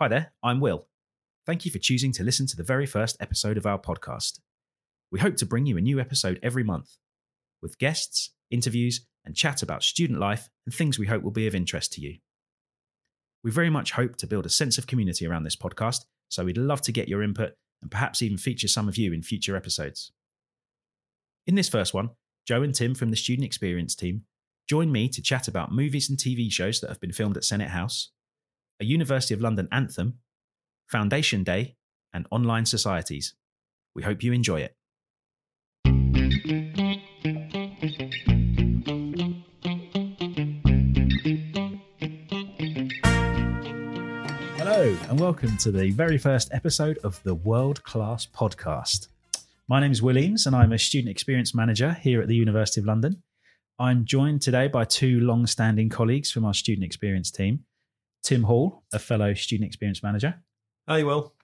Hi there, I'm Will. Thank you for choosing to listen to the very first episode of our podcast. We hope to bring you a new episode every month, with guests, interviews, and chat about student life and things we hope will be of interest to you. We very much hope to build a sense of community around this podcast, so we'd love to get your input and perhaps even feature some of you in future episodes. In this first one, Joe and Tim from the Student Experience team join me to chat about movies and TV shows that have been filmed at Senate House, a University of London anthem, Foundation Day, and online societies. We hope you enjoy it. Hello, and welcome to the very first episode of the World Class Podcast. My name is Will Eames, and I'm a Student Experience Manager here at the University of London. I'm joined today by two long-standing colleagues from our Student Experience team, Tim Hall, a fellow Student Experience Manager. Hi, Will.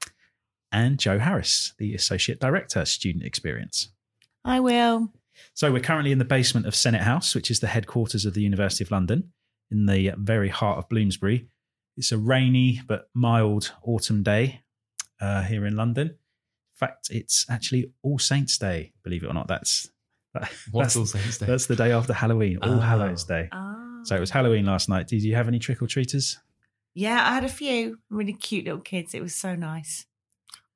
And Joe Harris, the Associate Director, Student Experience. Hi, Will. So we're currently in the basement of Senate House, which is the headquarters of the University of London, in the very heart of Bloomsbury. It's a rainy but mild autumn day here in London. In fact, it's actually All Saints' Day, believe it or not. What's All Saints' Day? That's the day after Halloween, All Hallows' Day. Oh. So it was Halloween last night. Did you have any trick-or-treaters? Yeah, I had a few really cute little kids. It was so nice.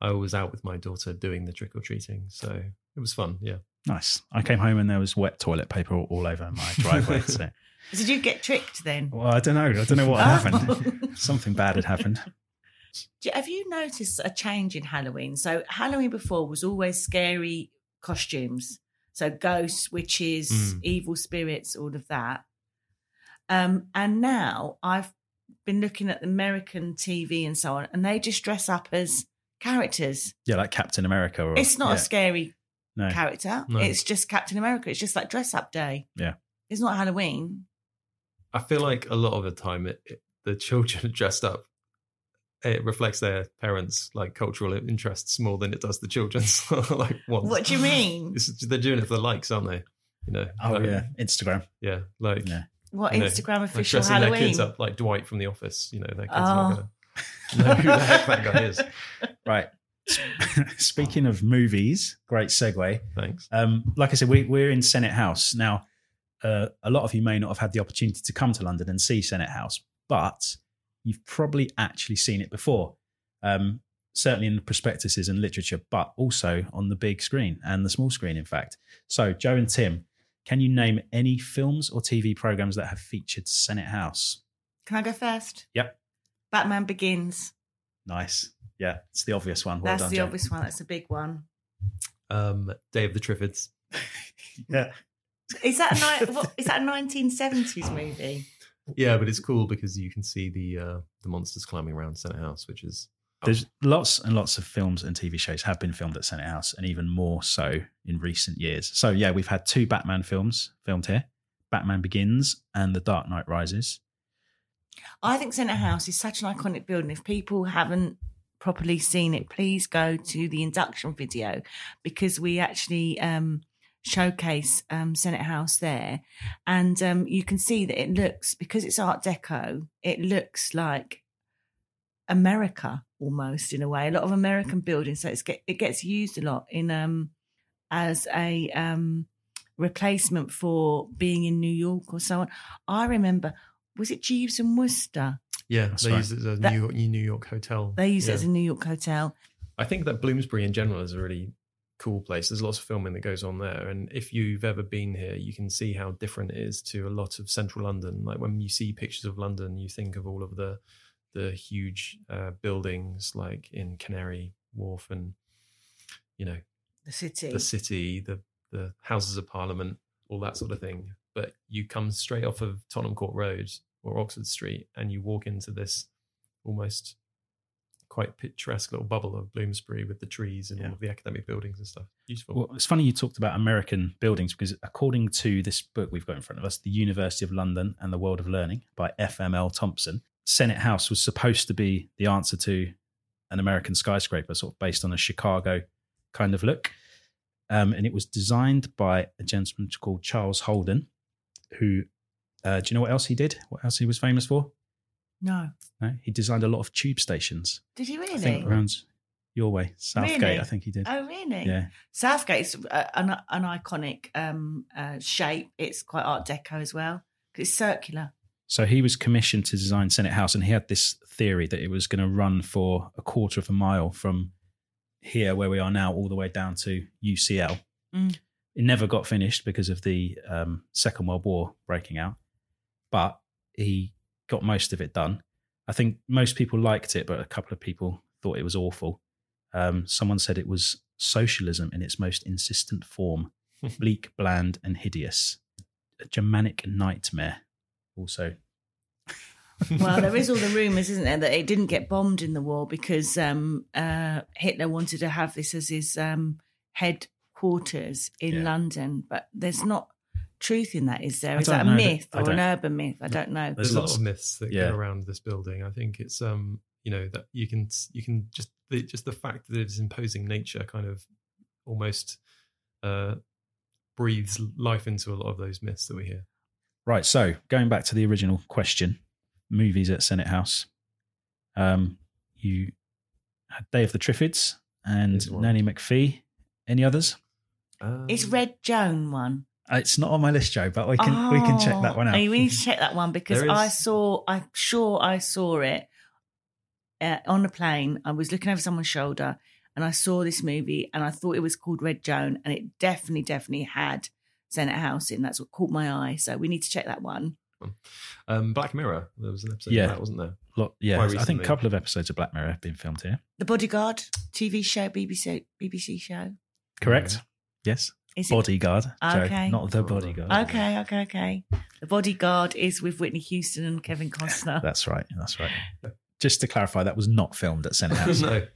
I was out with my daughter doing the trick-or-treating, so it was fun, yeah. Nice. I came home and there was wet toilet paper all over my driveway. So did you get tricked then? Well, I don't know. I don't know what happened. Something bad had happened. Have you noticed a change in Halloween? So Halloween before was always scary costumes, so ghosts, witches, evil spirits, all of that. And now I've been looking at the American TV and so on, and they just dress up as characters. Yeah, like Captain America. It's not a scary character. No. It's just Captain America. It's just like dress-up day. Yeah. It's not Halloween. I feel like a lot of the time the children dressed up, it reflects their parents' like cultural interests more than it does the children's like ones. What do you mean? They're doing it for the likes, aren't they? You know. Oh, like, yeah. Instagram. Yeah. Like... Yeah. What, Instagram official like Halloween? Their kids up like Dwight from The Office. You know, their kids are not going to know who the heck that guy is. Right. Speaking of movies, great segue. Thanks. Like I said, we're in Senate House. Now, a lot of you may not have had the opportunity to come to London and see Senate House, but you've probably actually seen it before, certainly in the prospectuses and literature, but also on the big screen and the small screen, in fact. So, Joe and Tim, can you name any films or TV programs that have featured Senate House? Can I go first? Yep. Batman Begins. Nice. Yeah, it's the obvious one. Well done, Jane. Obvious one. That's a big one. Day of the Triffids. Yeah. Is that a 1970s movie? Yeah, but it's cool because you can see the monsters climbing around Senate House, which is... There's lots and lots of films and TV shows have been filmed at Senate House, and even more so in recent years. So, yeah, we've had two Batman films filmed here, Batman Begins and The Dark Knight Rises. I think Senate House is such an iconic building. If people haven't properly seen it, please go to the induction video, because we actually showcase Senate House there. And you can see that it looks, because it's Art Deco, it looks like America almost, in a way, a lot of American buildings. So it gets used a lot in as a replacement for being in New York or so on. I remember, was it Jeeves and Worcester? Yeah, used it as a New York hotel. They used it as a New York hotel. I think that Bloomsbury in general is a really cool place. There's lots of filming that goes on there, and if you've ever been here, you can see how different it is to a lot of central London. Like when you see pictures of London, you think of all of the huge buildings like in Canary Wharf and, you know, the city, the Houses of Parliament, all that sort of thing. But you come straight off of Tottenham Court Road or Oxford Street and you walk into this almost quite picturesque little bubble of Bloomsbury with the trees and all of the academic buildings and stuff. Beautiful. Well, it's funny you talked about American buildings, because according to this book we've got in front of us, The University of London and the World of Learning by FML Thompson, Senate House was supposed to be the answer to an American skyscraper, sort of based on a Chicago kind of look. And it was designed by a gentleman called Charles Holden, who, do you know what else he did? What else he was famous for? No. No. He designed a lot of tube stations. Did he really? I think around your way, Southgate, really? I think he did. Oh, really? Yeah. Southgate's an iconic shape. It's quite Art Deco as well. It's circular. So he was commissioned to design Senate House, and he had this theory that it was going to run for a quarter of a mile from here, where we are now, all the way down to UCL. Mm. It never got finished because of the Second World War breaking out, but he got most of it done. I think most people liked it, but a couple of people thought it was awful. Someone said it was socialism in its most insistent form, bleak, bland, and hideous. A Germanic nightmare. Also, well, there is all the rumours, isn't there, that it didn't get bombed in the war because Hitler wanted to have this as his headquarters in London. But there's not truth in that, is there? Is that a myth or an urban myth? I don't know. There's lots of myths that go around this building. I think it's that you can just the fact that it's imposing nature kind of almost breathes life into a lot of those myths that we hear. Right, so going back to the original question, movies at Senate House. You had Day of the Triffids and Nanny McPhee. Any others? It's Red Joan one. It's not on my list, Joe, but we can check that one out. We need to check that one because I saw it on a plane. I was looking over someone's shoulder and I saw this movie and I thought it was called Red Joan, and it definitely had Senate House in. That's what caught my eye, so we need to check that one. Black Mirror, there was an episode of that, wasn't there? I think a couple of episodes of Black Mirror have been filmed here. The Bodyguard TV show, BBC show, correct? Yes. Is Bodyguard, okay, so not The Bodyguard. Okay. The Bodyguard is with Whitney Houston and Kevin Costner. that's right. Just to clarify, that was not filmed at Senate House. No.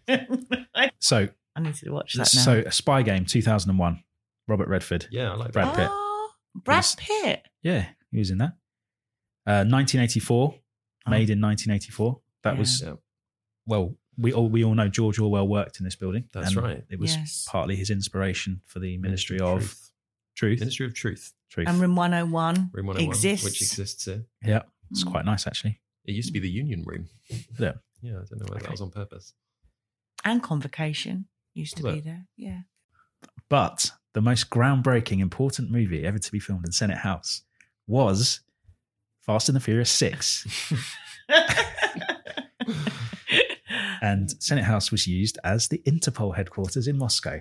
So I need to watch that now. So a Spy Game, 2001, Robert Redford. Yeah, I like that. Brad Pitt. Oh, Brad Pitt. Yeah, he was in that. 1984, made in 1984. That was, well, we all know George Orwell worked in this building. That's right. It was partly his inspiration for the Ministry of Truth. Ministry of Truth. And Room 101. Room 101 exists. Which exists here. Yeah, it's quite nice, actually. It used to be the Union Room. Yeah. Yeah, I don't know whether that was on purpose. And Convocation used to be there, yeah. But the most groundbreaking, important movie ever to be filmed in Senate House was Fast and the Furious 6. And Senate House was used as the Interpol headquarters in Moscow.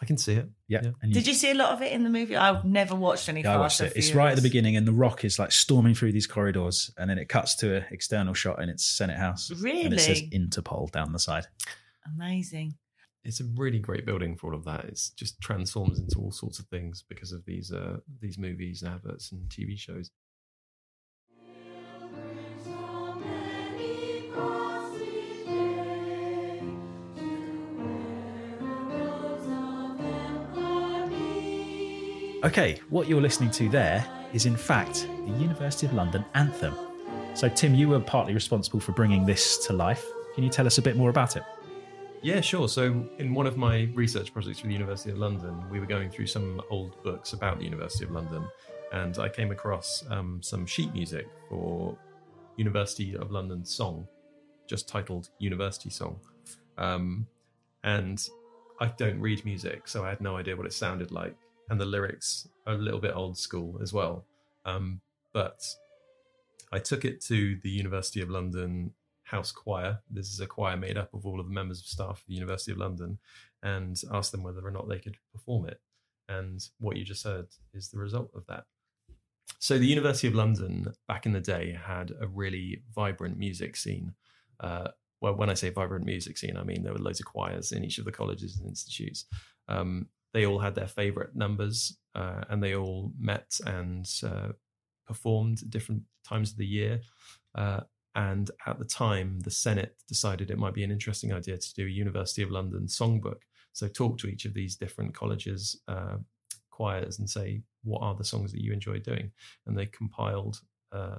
I can see it. Yeah. And did you see a lot of it in the movie? I've never watched any Fast and Furious. It's right at the beginning, and The Rock is like storming through these corridors, and then it cuts to an external shot, and it's Senate House. Really? And it says Interpol down the side. Amazing. It's a really great building for all of that. It's just transforms into all sorts of things because of these movies, and adverts, and TV shows. Okay, what you're listening to there is, in fact, the University of London anthem. So, Tim, you were partly responsible for bringing this to life. Can you tell us a bit more about it? Yeah, sure. So in one of my research projects for the University of London, we were going through some old books about the University of London, and I came across some sheet music for University of London Song, just titled University Song. And I don't read music, so I had no idea what it sounded like. And the lyrics are a little bit old school as well. But I took it to the University of London house choir. This is a choir made up of all of the members of staff of the University of London, and asked them whether or not they could perform it. And what you just heard is the result of that. So the University of London back in the day had a really vibrant music scene. Well, when I say vibrant music scene, I mean there were loads of choirs in each of the colleges and institutes. They all had their favourite numbers, and they all met and performed at different times of the year. And at the time, the Senate decided it might be an interesting idea to do a University of London songbook. So talk to each of these different colleges, choirs, and say, what are the songs that you enjoy doing? And they compiled a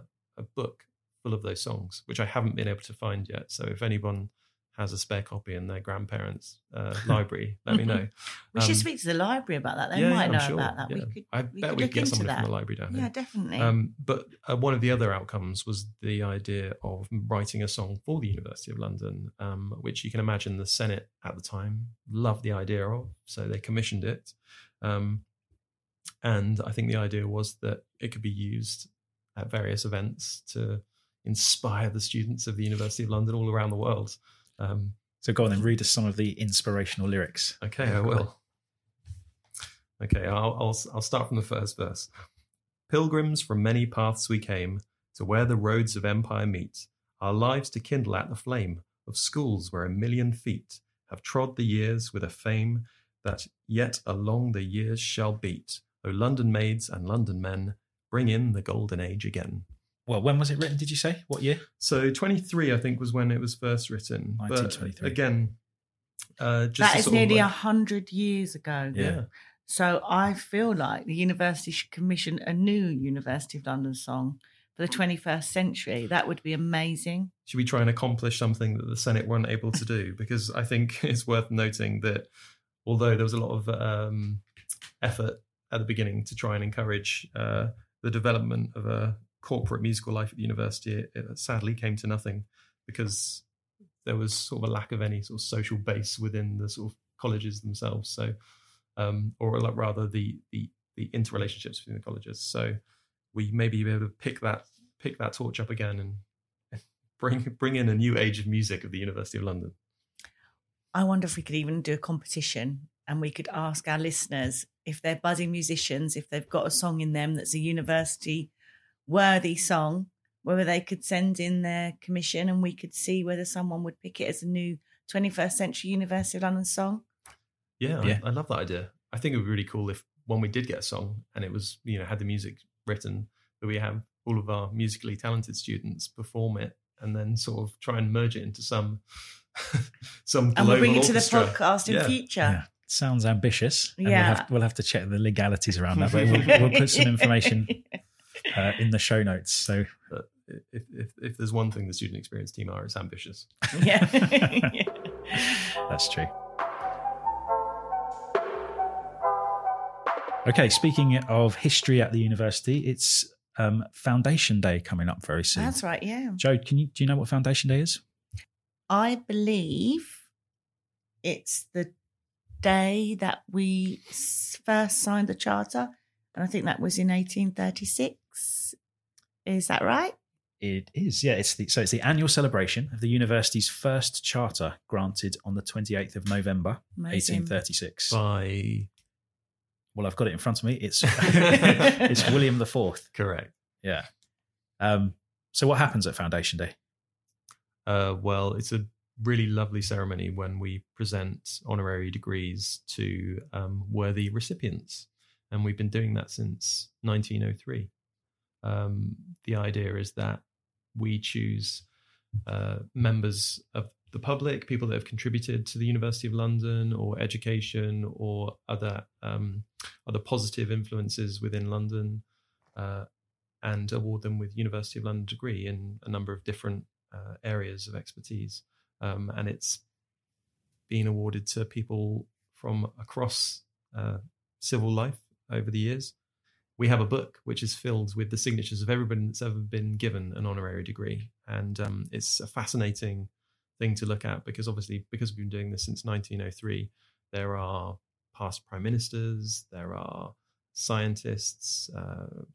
book full of those songs, which I haven't been able to find yet. So if anyone has a spare copy in their grandparents' library, let me know. We should speak to the library about that. They might know about that. Yeah. I bet we could get somebody from the library down here. Yeah, definitely. But one of the other outcomes was the idea of writing a song for the University of London, which you can imagine the Senate at the time loved the idea of, so they commissioned it. And I think the idea was that it could be used at various events to inspire the students of the University of London all around the world. So go on and read us some of the inspirational lyrics. Okay, I will. Okay, I'll start from the first verse. Pilgrims from many paths we came to where the roads of empire meet, our lives to kindle at the flame of schools where a million feet have trod the years with a fame that yet along the years shall beat. O London maids and London men, bring in the golden age again. Well, when was it written, did you say? What year? So 23, I think, was when it was first written. 1923. But again, just that is nearly 100 years ago. Yeah. So I feel like the university should commission a new University of London song for the 21st century. That would be amazing. Should we try and accomplish something that the Senate weren't able to do? Because I think it's worth noting that although there was a lot of effort at the beginning to try and encourage the development of a corporate musical life at the university, it sadly came to nothing because there was sort of a lack of any sort of social base within the sort of colleges themselves. So, or rather the interrelationships between the colleges. So we maybe be able to pick that torch up again and bring in a new age of music of the University of London. I wonder if we could even do a competition and we could ask our listeners if they're budding musicians, if they've got a song in them that's a university worthy song, whether they could send in their commission and we could see whether someone would pick it as a new 21st century University of London song. Yeah. I love that idea. I think it would be really cool if when we did get a song and it was, had the music written, that we have all of our musically talented students perform it and then sort of try and merge it into some some global orchestra. And we'll bring it to the podcast in future. Yeah. Sounds ambitious. And we'll have to check the legalities around that, but we'll put some information in the show notes. So if there's one thing the student experience team are, it's ambitious. Yeah. That's true. Okay, speaking of history at the university, it's Foundation Day coming up very soon. That's right, yeah. Joe, do you know what Foundation Day is? I believe it's the day that we first signed the charter, and I think that was in 1836. Is that right? It is, yeah. It's the annual celebration of the university's first charter, granted on the 28th of November, 1836. By? Well, I've got it in front of me. It's it's William IV. Correct. Yeah. So what happens at Foundation Day? Well, it's a really lovely ceremony when we present honorary degrees to worthy recipients. And we've been doing that since 1903. The idea is that we choose members of the public, people that have contributed to the University of London or education or other positive influences within London, and award them with University of London degree in a number of different areas of expertise. And it's been awarded to people from across civil life over the years. We have a book which is filled with the signatures of everybody that's ever been given an honorary degree. And it's a fascinating thing to look at because obviously, because we've been doing this since 1903, there are past prime ministers, there are scientists,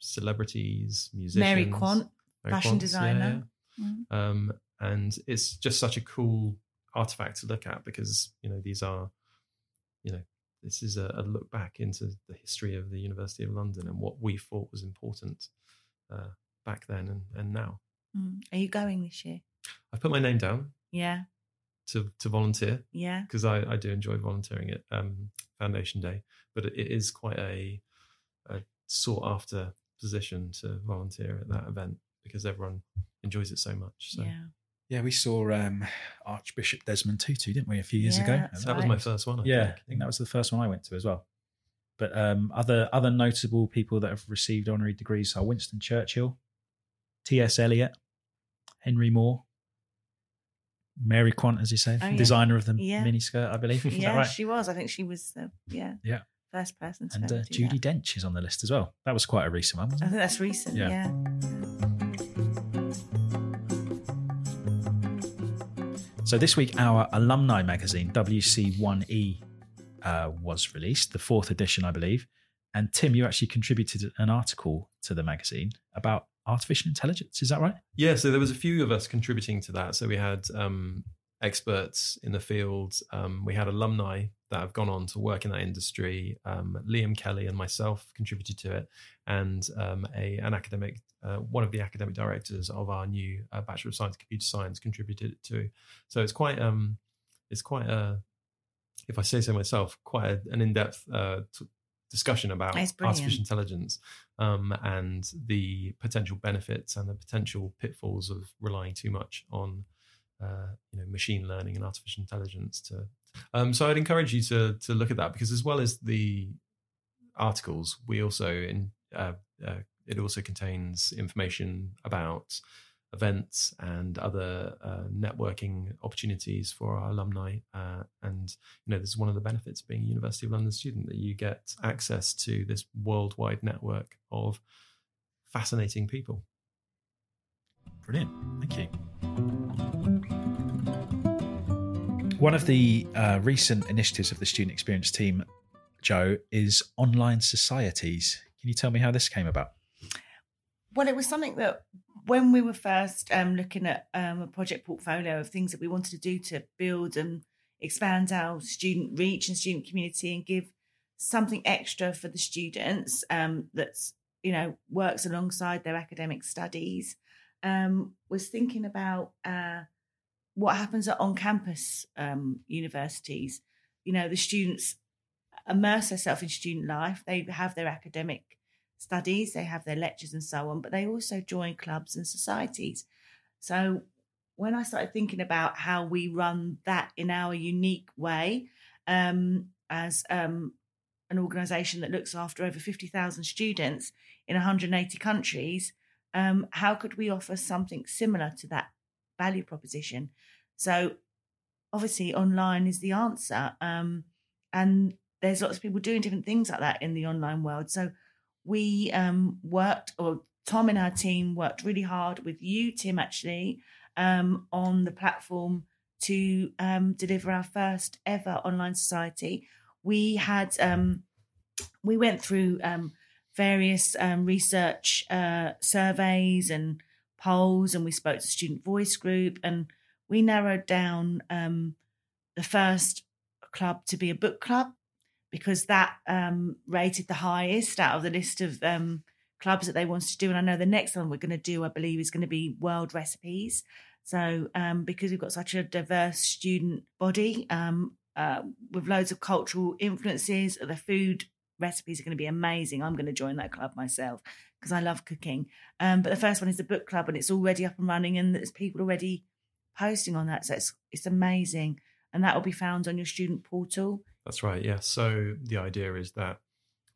celebrities, musicians. Mary Quant, fashion designer. Yeah. Mm-hmm. And it's just such a cool artifact to look at because, this is a look back into the history of the University of London and what we thought was important back then and now. Are you going this year? I've put my name down. Yeah. To volunteer. Yeah. Because I do enjoy volunteering at Foundation Day, but it is quite a sought-after position to volunteer at that event because everyone enjoys it so much. So. Yeah. Yeah, we saw Archbishop Desmond Tutu, didn't we, a few years ago? That was my first one, I think. I think that was the first one I went to as well. But other notable people that have received honorary degrees are Winston Churchill, T.S. Eliot, Henry Moore, Mary Quant, as you say, designer of the miniskirt, I believe. Is that right? She was. I think she was the first person to do Judi that. Dench is on the list as well. That was quite a recent one, wasn't it? I think that's recent, So this week, our alumni magazine, WC1E, was released, the fourth edition, I believe. And Tim, you actually contributed an article to the magazine about artificial intelligence. Is that right? Yeah, so there was a few of us contributing to that. So we had experts in the field. We had alumni that have gone on to work in that industry. Liam Kelly and myself contributed to it. And an academic, one of the academic directors of our new Bachelor of Science, Computer Science, contributed it too. So it's quite a, if I say so myself, quite an in-depth discussion about artificial intelligence and the potential benefits and the potential pitfalls of relying too much on machine learning and artificial intelligence. So I'd encourage you to look at that, because as well as the articles, we also it also contains information about events and other networking opportunities for our alumni, and this is one of the benefits of being a University of London student, that you get access to this worldwide network of fascinating people. Brilliant, thank you. One of the recent initiatives of the student experience team, Joe, is online societies. Can you tell me how this came about? Well, it was something that when we were first looking at a project portfolio of things that we wanted to do to build and expand our student reach and student community and give something extra for the students that's, works alongside their academic studies, was thinking about what happens at on-campus universities. The students immerse themselves in student life. They have their academic studies, they have their lectures and so on, but they also join clubs and societies. So when I started thinking about how we run that in our unique way as an organisation that looks after over 50,000 students in 180 countries, how could we offer something similar to that value proposition? So obviously online is the answer, and there's lots of people doing different things like that in the online world. So we Tom and our team worked really hard with you, Tim, actually, on the platform to deliver our first ever online society. We had we went through various research surveys and polls, and we spoke to student voice group, and we narrowed down the first club to be a book club, because that rated the highest out of the list of clubs that they wanted to do. And I know the next one we're going to do, I believe, is going to be World Recipes. So because we've got such a diverse student body with loads of cultural influences, the food recipes are going to be amazing. I'm going to join that club myself because I love cooking. But the first one is the book club, and it's already up and running, and there's people already posting on that. So it's amazing. And that will be found on your student portal. That's right, yeah. So the idea is that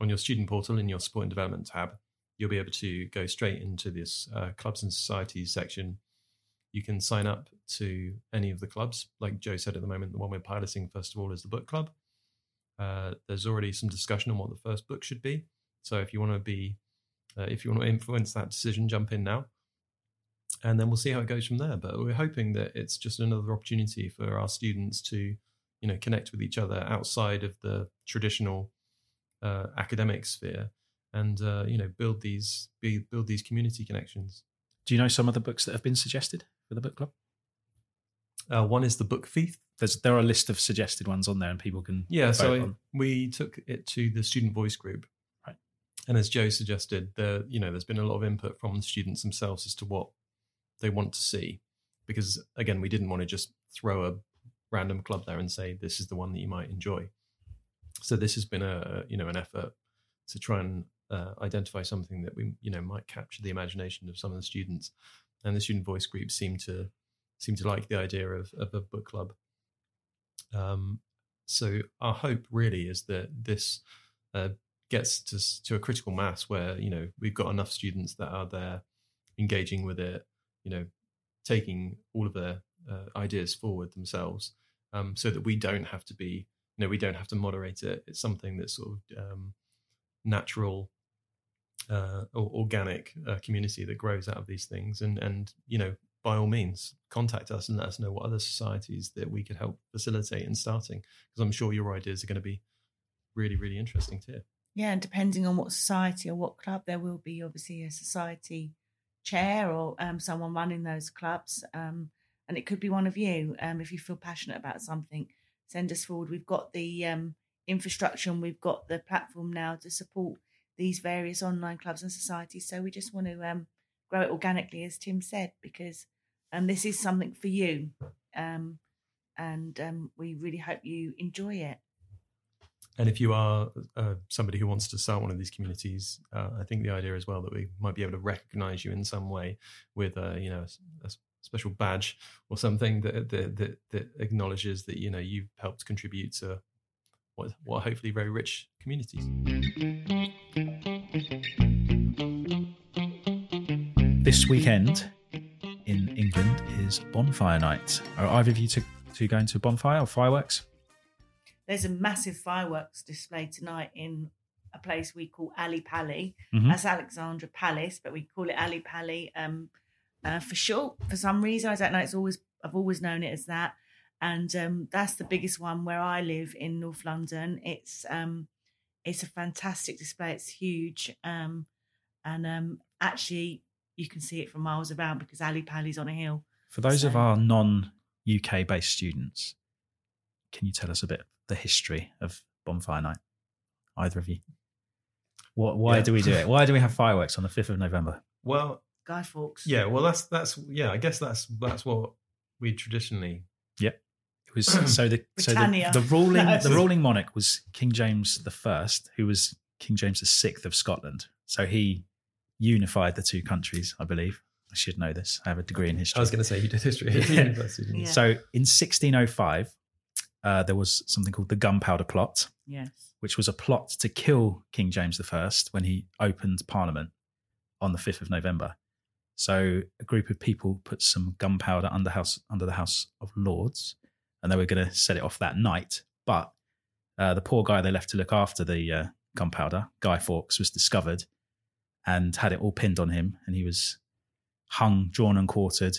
on your student portal, in your support and development tab, you'll be able to go straight into this clubs and societies section. You can sign up to any of the clubs. Like Joe said, at the moment, the one we're piloting, first of all, is the book club. There's already some discussion on what the first book should be. So if you want to influence that decision, jump in now. And then we'll see how it goes from there. But we're hoping that it's just another opportunity for our students to connect with each other outside of the traditional academic sphere, and build these community connections. Do you know some of the books that have been suggested for the book club? One is The Book Thief. There are a list of suggested ones on there, and people can we took it to the student voice group, right? And as Joe suggested, there's been a lot of input from the students themselves as to what they want to see, because again, we didn't want to just throw a random club there and say this is the one that you might enjoy. So this has been an effort to try and identify something that we might capture the imagination of some of the students, and the student voice group seem to like the idea of a book club. So our hope really is that this gets to a critical mass where we've got enough students that are there engaging with it, taking all of their ideas forward themselves, so that we don't have to be, we don't have to moderate it. It's something that's sort of natural or organic community that grows out of these things. And by all means, contact us and let us know what other societies that we could help facilitate in starting, because I'm sure your ideas are going to be really, really interesting to hear. Yeah, and depending on what society or what club, there will be obviously a society chair or someone running those clubs, and it could be one of you. If you feel passionate about something, send us forward. We've got the infrastructure and we've got the platform now to support these various online clubs and societies, so we just want to grow it organically, as Tim said, because this is something for you, and we really hope you enjoy it. And if you are somebody who wants to start one of these communities, I think the idea as well that we might be able to recognise you in some way with a special badge or something that acknowledges that you've helped contribute to what are hopefully very rich communities. This weekend in England is bonfire night. Are either of you two going to a bonfire or fireworks? There's a massive fireworks display tonight in a place we call Ali Pali. Mm-hmm. That's Alexandra Palace, but we call it Ali Pali for short. For some reason, I don't know. I've always known it as that, and that's the biggest one where I live in North London. It's a fantastic display. It's huge, and actually you can see it from miles around because Ali Pali's on a hill. For those of our non-UK based students, can you tell us a bit? The history of bonfire night, either of you? Why do we do it? Why do we have fireworks on the 5th of November? Well, Guy Fawkes. Yeah, well, I guess that's what we traditionally. Yeah, it was the ruling monarch was King James I, who was King James VI of Scotland. So he unified the two countries, I believe. I should know this. I have a degree in history. I was going to say you did history at university. Didn't you? Yeah. So in 1605. There was something called the Gunpowder Plot, yes, which was a plot to kill King James I when he opened Parliament on the 5th of November. So a group of people put some gunpowder under the House of Lords, and they were going to set it off that night. But the poor guy they left to look after the gunpowder, Guy Fawkes, was discovered and had it all pinned on him, and he was hung, drawn and quartered.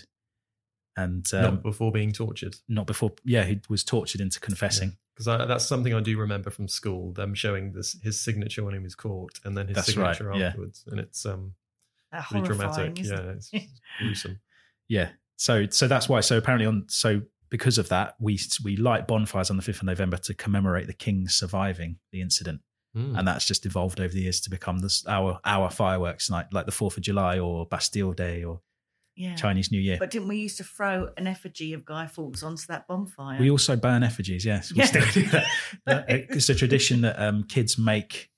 And not before being tortured. He was tortured into confessing. Because that's something I do remember from school, them showing his signature when he was caught and then his signature afterwards. Yeah. And it's really dramatic. Yeah, it's gruesome. Yeah. So that's why. So apparently because of that, we light bonfires on the 5th of November to commemorate the king surviving the incident. Mm. And that's just evolved over the years to become our fireworks night, like the 4th of July or Bastille Day or Chinese New Year. But didn't we used to throw an effigy of Guy Fawkes onto that bonfire? We also burn effigies, yes. We still do that. It's a tradition that kids make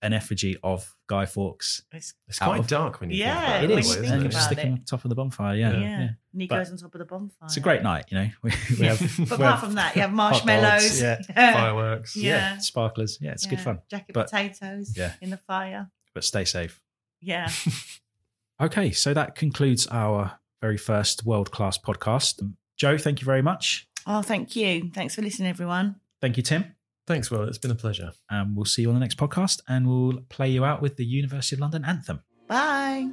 an effigy of Guy Fawkes. It's quite dark when you think about it. Yeah, it is. And you just stick him on top of the bonfire, yeah. And he goes on top of the bonfire. It's a great night, We have, but apart from that, you have marshmallows. Dogs, fireworks. Yeah, sparklers. Yeah, it's good fun. Jacket potatoes in the fire. But stay safe. Yeah. Okay, so that concludes our very first world-class podcast. Joe, thank you very much. Oh, thank you. Thanks for listening, everyone. Thank you, Tim. Thanks, Will. It's been a pleasure. We'll see you on the next podcast, and we'll play you out with the University of London anthem. Bye.